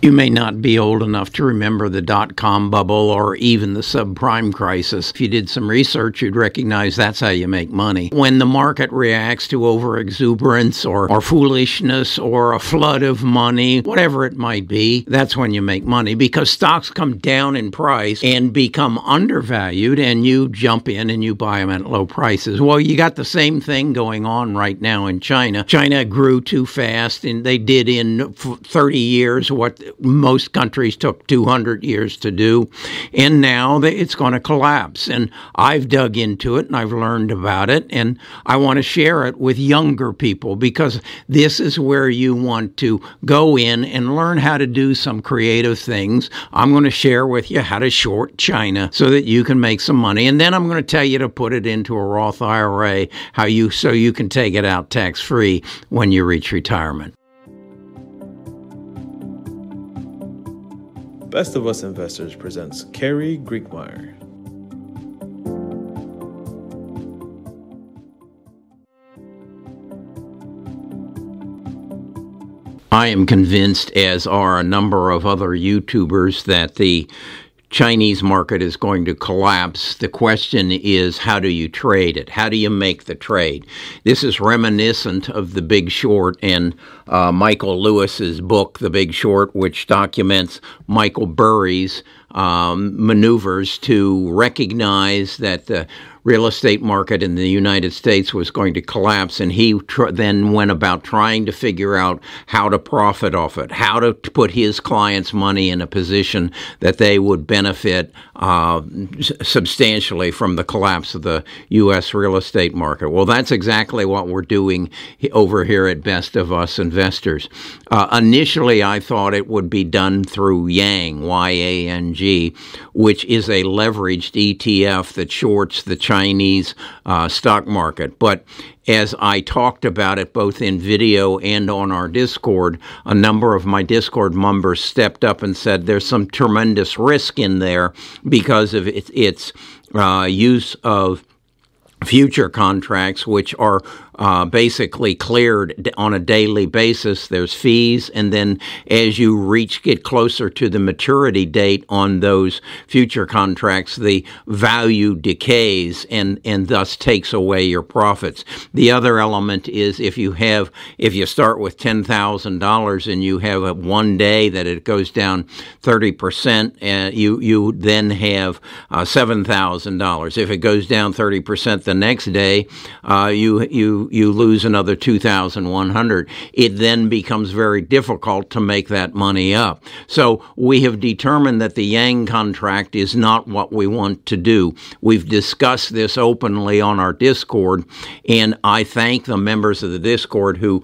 You may not be old enough to remember the dot-com bubble or even the subprime crisis. If you did some research, you'd recognize that's how you make money. When the market reacts to overexuberance or foolishness or a flood of money, whatever it might be, that's when you make money, because stocks come down in price and become undervalued, and you jump in and you buy them at low prices. Well, you got the same thing going on right now in China. China grew too fast, and they did in 30 years what most countries took 200 years to do, and now it's going to collapse. And I've dug into it, and I've learned about it, and I want to share it with younger people, because this is where you want to go in and learn how to do some creative things. I'm going to share with you how to short China so that you can make some money, and then I'm going to tell you to put it into a Roth IRA, so you can take it out tax-free when you reach retirement. Best of Us Investors presents Kerry Grinkmeyer. I am convinced, as are a number of other YouTubers, that the Chinese market is going to collapse. The question is, how do you trade it? How do you make the trade? This is reminiscent of The Big Short and Michael Lewis's book, The Big Short, which documents Michael Burry's maneuvers to recognize that the real estate market in the United States was going to collapse, and he then went about trying to figure out how to profit off it, how to put his clients' money in a position that they would benefit substantially from the collapse of the U.S. real estate market. Well, that's exactly what we're doing over here at Best of Us Investors. Initially, I thought it would be done through Yang, Y-A-N-G, which is a leveraged ETF that shorts the Chinese stock market. But as I talked about it both in video and on our Discord, a number of my Discord members stepped up and said there's some tremendous risk in there because of its use of future contracts, which are basically cleared on a daily basis. There's fees, and then as you get closer to the maturity date on those future contracts, the value decays and thus takes away your profits. The other element is if you start with $10,000 and you have one day that it goes down 30%, and you then have $7,000. If it goes down 30% the next day, you lose another $2,100. It then becomes very difficult to make that money up. So we have determined that the Yang contract is not what we want to do. We've discussed this openly on our Discord, and I thank the members of the Discord who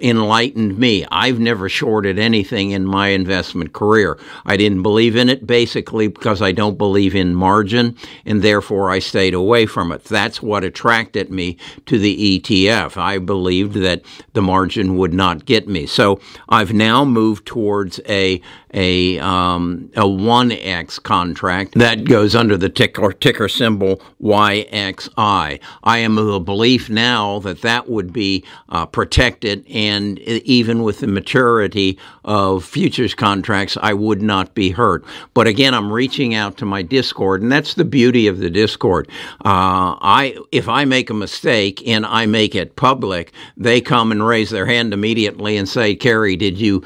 enlightened me. I've never shorted anything in my investment career. I didn't believe in it, basically because I don't believe in margin, and therefore I stayed away from it. That's what attracted me to the ETF. I believed that the margin would not get me. So I've now moved towards a 1X contract that goes under the ticker symbol YXI. I am of the belief now that would be protected, and even with the maturity of futures contracts, I would not be hurt. But again, I'm reaching out to my Discord, and that's the beauty of the Discord. If I make a mistake and I make it public, they come and raise their hand immediately and say, Kerry, did you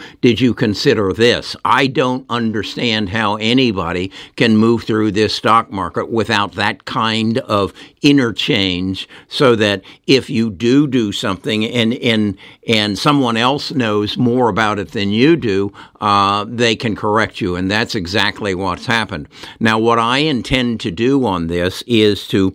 consider this? I don't understand how anybody can move through this stock market without that kind of interchange, so that if you do something and someone else knows more about it than you do, they can correct you. And that's exactly what's happened. Now, what I intend to do on this is to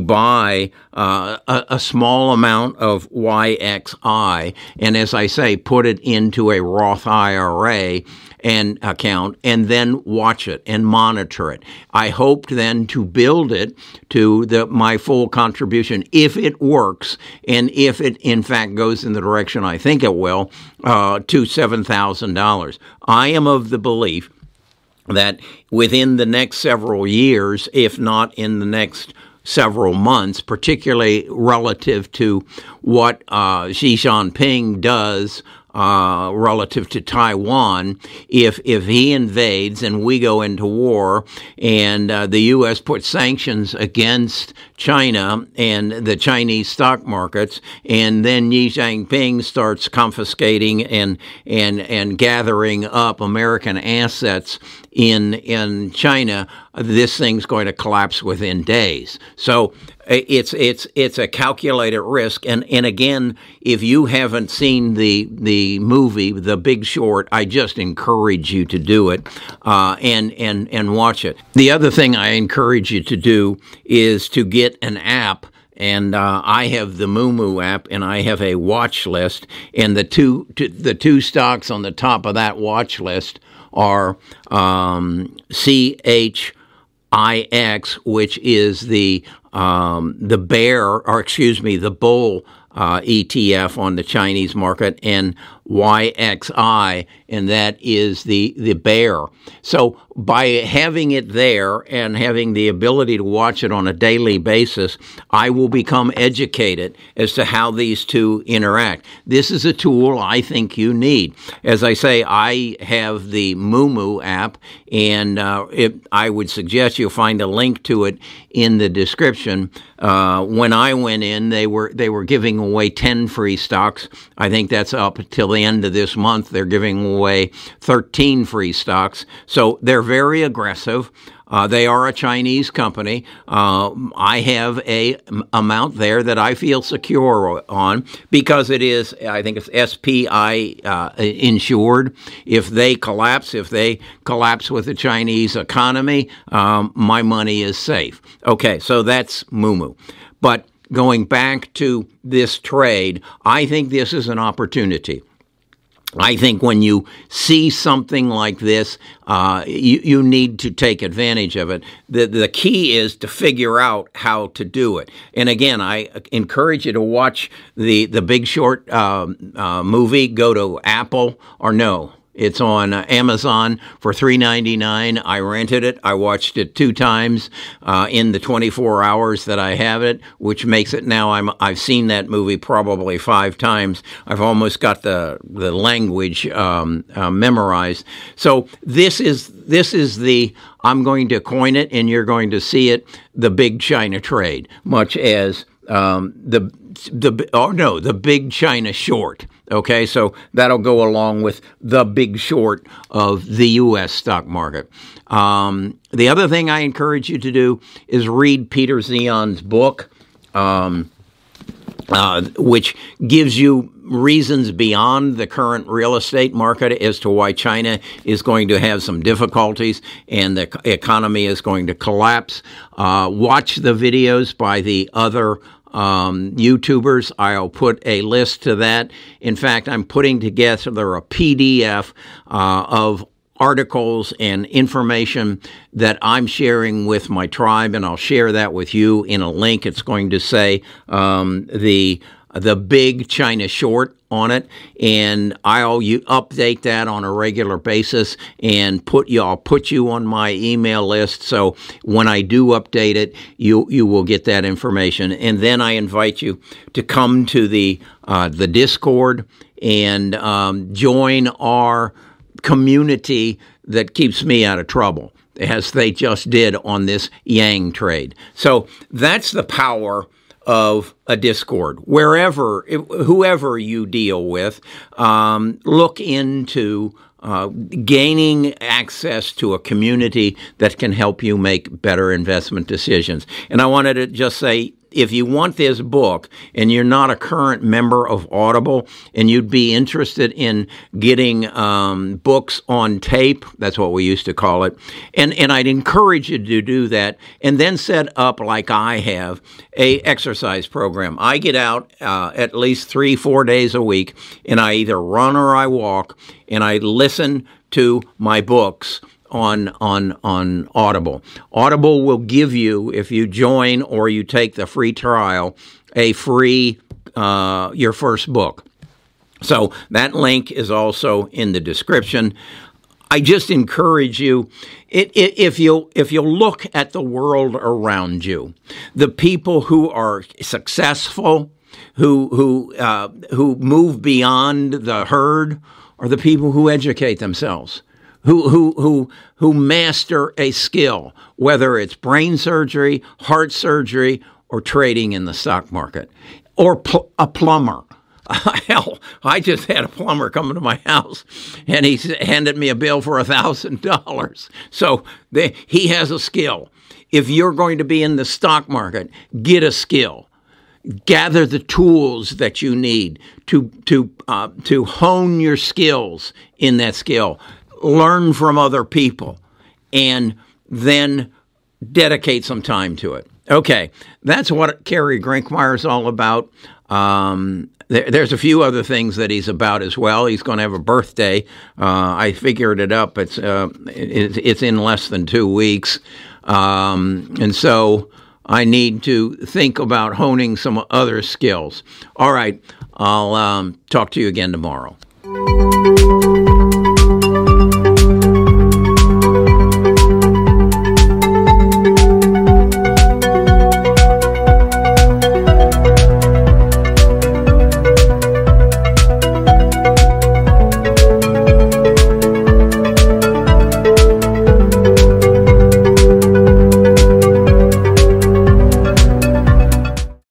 buy a small amount of YXI, and as I say, put it into a Roth IRA and account, and then watch it and monitor it. I hoped then to build it to my full contribution if it works, and if it in fact goes in the direction I think it will, to $7,000. I am of the belief that within the next several years, if not in the next several months, particularly relative to what Xi Jinping does relative to Taiwan if he invades and we go into war and the U.S. puts sanctions against China and the Chinese stock markets, and then Xi Jinping starts confiscating and gathering up American assets in China, this thing's going to collapse within days. So it's a calculated risk. And again, if you haven't seen the movie, The Big Short, I just encourage you to do it, and watch it. The other thing I encourage you to do is to get an app. And I have the Moomoo app, and I have a watch list. And the two stocks on the top of that watch list are CH.IX, which is the bull ETF on the Chinese market, and YXI, and that is the bear. So by having it there and having the ability to watch it on a daily basis, I will become educated as to how these two interact. This is a tool I think you need. As I say, I have the Moomoo app, and I would suggest you find a link to it in the description. When I went in, they were giving away 10 free stocks. I think that's up till the end of this month. They're giving away 13 free stocks. So they're very aggressive. They are a Chinese company. I have a amount there that I feel secure on because it is, I think it's SPI insured. If they collapse with the Chinese economy, my money is safe. Okay, so that's Moomoo. But going back to this trade, I think this is an opportunity. I think when you see something like this, you need to take advantage of it. The key is to figure out how to do it. And again, I encourage you to watch the Big Short movie. Go to Apple, or no, it's on Amazon for $3.99. I rented it. I watched it 2 times in the 24 hours that I have it, which makes it now I've seen that movie probably 5 times. I've almost got the language memorized. So this is the, I'm going to coin it and you're going to see it, the big China trade, much as the Big China Short. Okay, so that'll go along with The Big Short of the U.S. stock market. The other thing I encourage you to do is read Peter Zion's book, which gives you reasons beyond the current real estate market as to why China is going to have some difficulties and the economy is going to collapse. Watch the videos by the other YouTubers. I'll put a list to that. In fact, I'm putting together a PDF of articles and information that I'm sharing with my tribe, and I'll share that with you in a link. It's going to say the Big China Short on it, and I'll update that on a regular basis, and I'll put you on my email list. So when I do update it, you will get that information. And then I invite you to come to the Discord and join our community that keeps me out of trouble, as they just did on this Yang trade. So that's the power of a Discord. Whoever you deal with, look into gaining access to a community that can help you make better investment decisions. And I wanted to just say, if you want this book and you're not a current member of Audible and you'd be interested in getting books on tape, that's what we used to call it, and I'd encourage you to do that, and then set up, like I have, a exercise program. I get out at least 3-4 days a week, and I either run or I walk, and I listen to my books on Audible. Audible will give you, if you join or you take the free trial, your first book. So that link is also in the description. I just encourage you, if you'll look at the world around you, the people who are successful, who move beyond the herd are the people who educate themselves, who master a skill, whether it's brain surgery, heart surgery, or trading in the stock market, or a plumber. Hell, I just had a plumber come to my house, and he handed me a bill for $1,000. So he has a skill. If you're going to be in the stock market, get a skill. Gather the tools that you need to hone your skills in that skill. Learn from other people, and then dedicate some time to it. Okay, that's what Kerry Grinkmeyer is all about. There's a few other things that he's about as well. He's going to have a birthday. I figured it up. It's in less than 2 weeks. And so I need to think about honing some other skills. All right, I'll talk to you again tomorrow.